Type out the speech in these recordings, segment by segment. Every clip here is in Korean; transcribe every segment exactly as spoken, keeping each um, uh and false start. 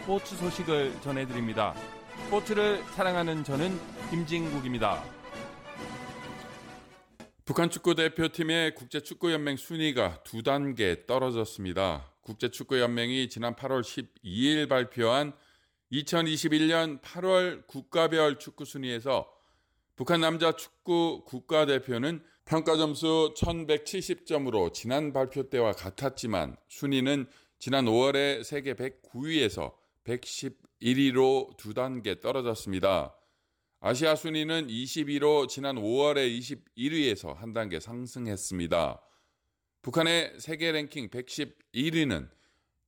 스포츠 소식을 전해드립니다. 스포츠를 사랑하는 저는 김진국입니다. 북한 축구 대표팀의 국제축구연맹 순위가 두 단계 떨어졌습니다. 국제축구연맹이 지난 팔월 십이일 발표한 이천이십일년 팔월 국가별 축구 순위에서 북한 남자 축구 국가대표는 평가점수 천백칠십 점으로 지난 발표 때와 같았지만 순위는 지난 오월에 세계 백구위에서 백십일위로 두 단계 떨어졌습니다. 아시아 순위는 이십이위로 지난 오월에 이십일위에서 한 단계 상승했습니다. 북한의 세계 랭킹 백십일위는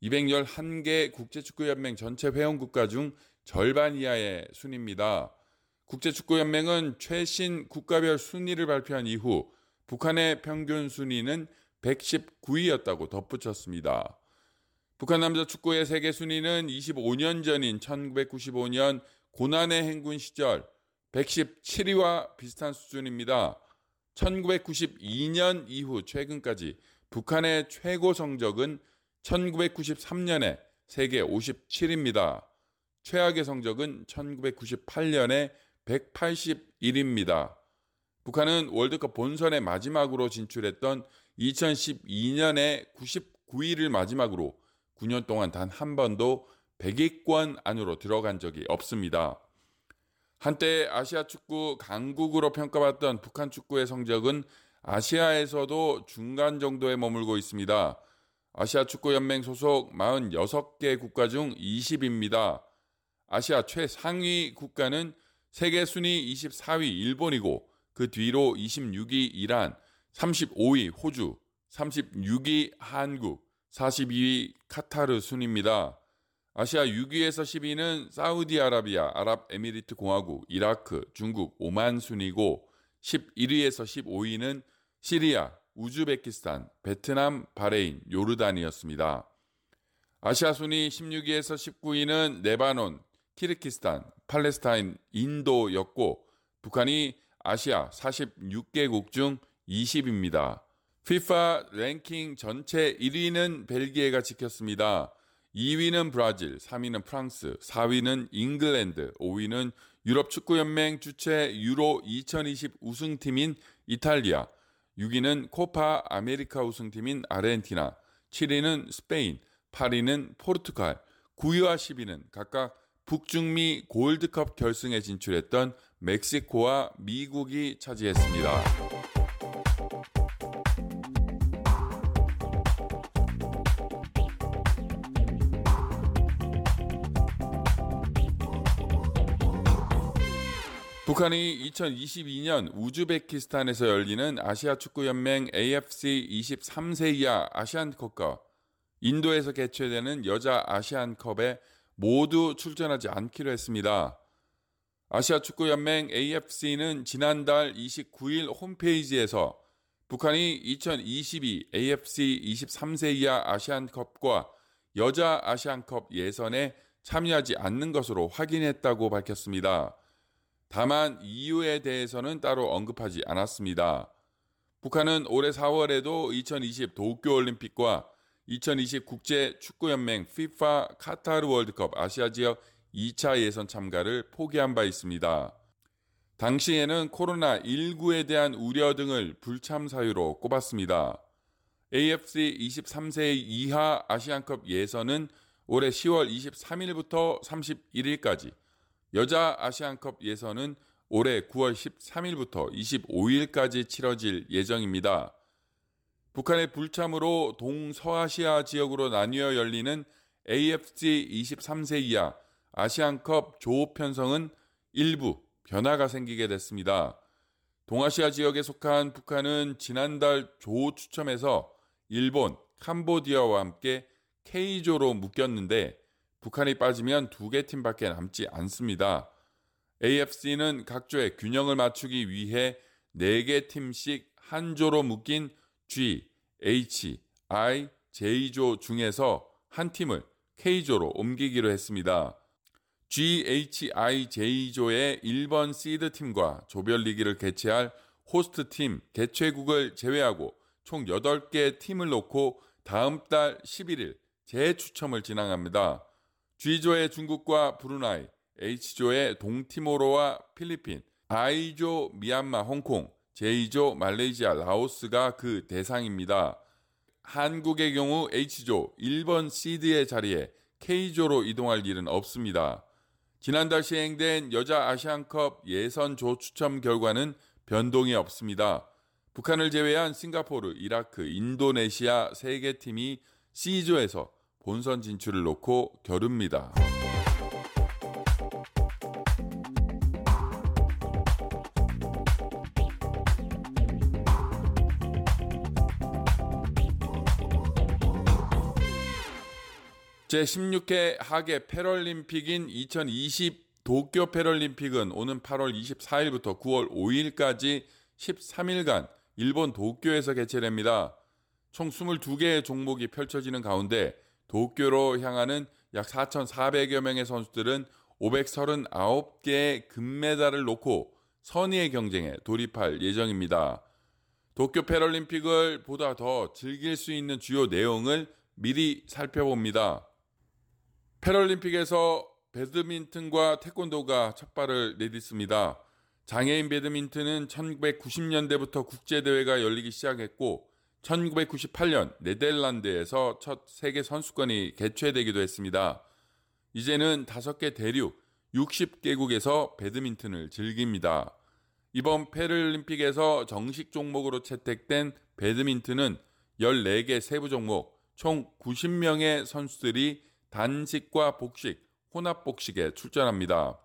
이백십일개 국제축구연맹 전체 회원국가 중 절반 이하의 순위입니다. 국제축구연맹은 최신 국가별 순위를 발표한 이후 북한의 평균 순위는 백십구위였다고 덧붙였습니다. 북한 남자 축구의 세계 순위는 이십오년 전인 천구백구십오년 고난의 행군 시절 백십칠위와 비슷한 수준입니다. 천구백구십이년 이후 최근까지 북한의 최고 성적은 천구백구십삼년에 세계 오십칠위입니다. 최악의 성적은 천구백구십팔년에 백팔십일위입니다. 북한은 월드컵 본선에 마지막으로 진출했던 이천십이년에 구십구위를 마지막으로 구년 동안 단 한 번도 백위권 안으로 들어간 적이 없습니다. 한때 아시아 축구 강국으로 평가받던 북한 축구의 성적은 아시아에서도 중간 정도에 머물고 있습니다. 아시아 축구연맹 소속 사십육개 국가 중 이십위입니다. 아시아 최상위 국가는 세계 순위 이십사위 일본이고 그 뒤로 이십육위 이란, 삼십오위 호주, 삼십육위 한국, 사십이위 카타르 순입니다. 아시아 육위에서 십위는 사우디아라비아, 아랍에미리트 공화국, 이라크, 중국, 오만 순이고 십일위에서 십오위는 시리아, 우즈베키스탄, 베트남, 바레인, 요르단이었습니다. 아시아 순위 십육위에서 십구위는 레바논, 키르기스탄, 팔레스타인, 인도였고 북한이 아시아 사십육개국 중 이십위입니다. 피파 랭킹 전체 일위는 벨기에가 지켰습니다. 이위는 브라질, 삼위는 프랑스, 사위는 잉글랜드, 오위는 유럽축구연맹 주최 유로 이천이십 우승팀인 이탈리아, 육위는 코파 아메리카 우승팀인 아르헨티나, 칠위는 스페인, 팔위는 포르투갈, 구위와 십위는 각각 북중미 골드컵 결승에 진출했던 멕시코와 미국이 차지했습니다. 북한이 이천이십이년 우즈베키스탄에서 열리는 아시아 축구연맹 에이에프씨 이십삼세 이하 아시안컵과 인도에서 개최되는 여자 아시안컵에 모두 출전하지 않기로 했습니다. 아시아 축구연맹 에이에프씨는 지난달 이십구일 홈페이지에서 북한이 이천이십이 에이에프씨 이십삼세 이하 아시안컵과 여자 아시안컵 예선에 참여하지 않는 것으로 확인했다고 밝혔습니다. 다만 이유에 대해서는 따로 언급하지 않았습니다. 북한은 올해 사월에도 이천이십 도쿄올림픽과 이천이십 국제축구연맹 FIFA 카타르 월드컵 아시아지역 이차 예선 참가를 포기한 바 있습니다. 당시에는 코로나십구에 대한 우려 등을 불참 사유로 꼽았습니다. 에이에프씨 이십삼세 이하 아시안컵 예선은 올해 시월 이십삼일부터 삼십일일까지, 여자 아시안컵 예선은 올해 구월 십삼일부터 이십오일까지 치러질 예정입니다. 북한의 불참으로 동서아시아 지역으로 나뉘어 열리는 에이에프씨 이십삼세 이하 아시안컵 조 편성은 일부 변화가 생기게 됐습니다. 동아시아 지역에 속한 북한은 지난달 조 추첨에서 일본, 캄보디아와 함께 K조로 묶였는데 북한이 빠지면 두 개 팀밖에 남지 않습니다. 에이에프씨는 각조의 균형을 맞추기 위해 네 개 팀씩 한 조로 묶인 G, H, I, J조 중에서 한 팀을 K조로 옮기기로 했습니다. G, H, I, J조의 일 번 시드팀과 조별리기를 개최할 호스트팀 개최국을 제외하고 총 여덟 개 팀을 놓고 다음 달 십일 일 재추첨을 진행합니다. G조의 중국과 브루나이, H조의 동티모로와 필리핀, I조 미얀마, 홍콩, J조 말레이시아, 라오스가 그 대상입니다. 한국의 경우 H조 일 번 시드의 자리에 K조로 이동할 일은 없습니다. 지난달 시행된 여자 아시안컵 예선조 추첨 결과는 변동이 없습니다. 북한을 제외한 싱가포르, 이라크, 인도네시아 세 개 팀이 C조에서 본선 진출을 놓고 겨룹니다. 제십육 회 하계 패럴림픽인 이천이십 도쿄 패럴림픽은 오는 팔월 이십사일부터 구월 오일까지 십삼일간 일본 도쿄에서 개최됩니다. 총 스물두 개의 종목이 펼쳐지는 가운데 도쿄로 향하는 약 사천사백여 명의 선수들은 오백삼십구 개의 금메달을 놓고 선의의 경쟁에 돌입할 예정입니다. 도쿄 패럴림픽을 보다 더 즐길 수 있는 주요 내용을 미리 살펴봅니다. 패럴림픽에서 배드민턴과 태권도가 첫발을 내딛습니다. 장애인 배드민턴은 천구백구십년대부터 국제대회가 열리기 시작했고 천구백구십팔년 네덜란드에서 첫 세계선수권이 개최되기도 했습니다. 이제는 다섯 개 대륙, 육십 개국에서 배드민턴을 즐깁니다. 이번 패럴림픽에서 정식 종목으로 채택된 배드민턴은 열네 개 세부 종목, 총 구십 명의 선수들이 단식과 복식, 혼합복식에 출전합니다.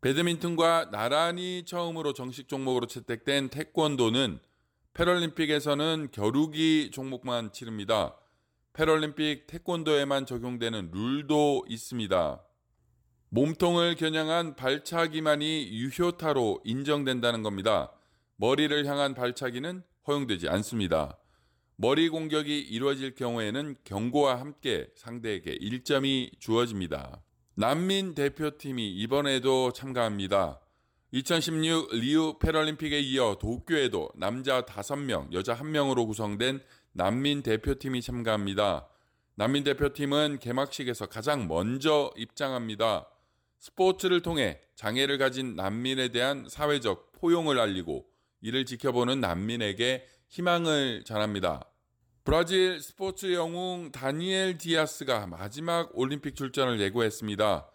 배드민턴과 나란히 처음으로 정식 종목으로 채택된 태권도는 패럴림픽에서는 겨루기 종목만 치릅니다. 패럴림픽 태권도에만 적용되는 룰도 있습니다. 몸통을 겨냥한 발차기만이 유효타로 인정된다는 겁니다. 머리를 향한 발차기는 허용되지 않습니다. 머리 공격이 이루어질 경우에는 경고와 함께 상대에게 일 점이 주어집니다. 난민 대표팀이 이번에도 참가합니다. 이천십육 리우 패럴림픽에 이어 도쿄에도 남자 다섯 명, 여자 한 명으로 구성된 난민 대표팀이 참가합니다. 난민 대표팀은 개막식에서 가장 먼저 입장합니다. 스포츠를 통해 장애를 가진 난민에 대한 사회적 포용을 알리고 이를 지켜보는 난민에게 희망을 전합니다. 브라질 스포츠 영웅 다니엘 디아스가 마지막 올림픽 출전을 예고했습니다.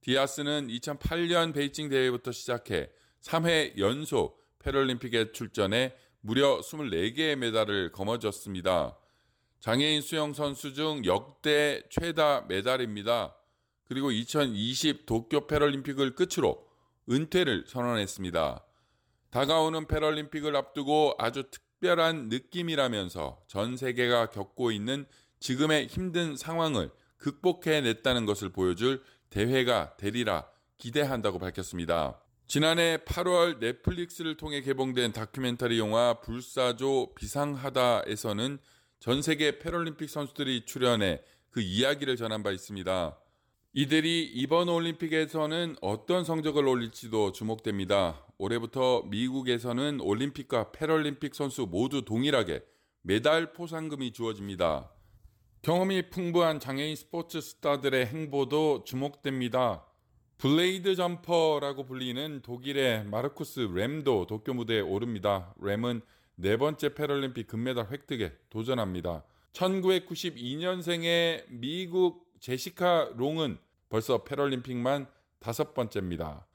디아스는 이천팔년 베이징 대회부터 시작해 삼 회 연속 패럴림픽에 출전해 무려 스물네 개의 메달을 거머쥐었습니다. 장애인 수영 선수 중 역대 최다 메달입니다. 그리고 이천이십 도쿄 패럴림픽을 끝으로 은퇴를 선언했습니다. 다가오는 패럴림픽을 앞두고 아주 특별한 느낌이라면서 전 세계가 겪고 있는 지금의 힘든 상황을 극복해냈다는 것을 보여줄 대회가 되리라 기대한다고 밝혔습니다. 지난해 팔월 넷플릭스를 통해 개봉된 다큐멘터리 영화 불사조 비상하다에서는 전 세계 패럴림픽 선수들이 출연해 그 이야기를 전한 바 있습니다. 이들이 이번 올림픽에서는 어떤 성적을 올릴지도 주목됩니다. 올해부터 미국에서는 올림픽과 패럴림픽 선수 모두 동일하게 메달 포상금이 주어집니다. 경험이 풍부한 장애인 스포츠 스타들의 행보도 주목됩니다. 블레이드 점퍼라고 불리는 독일의 마르쿠스 램도 도쿄 무대에 오릅니다. 램은 네 번째 패럴림픽 금메달 획득에 도전합니다. 천구백구십이년생의 미국 제시카 롱은 벌써 패럴림픽만 다섯 번째입니다.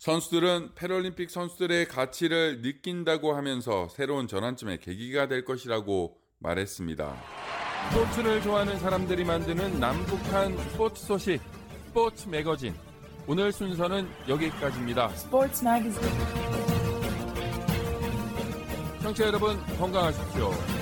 선수들은 패럴림픽 선수들의 가치를 느낀다고 하면서 새로운 전환점의 계기가 될 것이라고 말했습니다. 스포츠를 좋아하는 사람들이 만드는 남북한 스포츠 소식, 스포츠 매거진. 오늘 순서는 여기까지입니다. 스포츠 매거진. 청취자 여러분, 건강하십시오.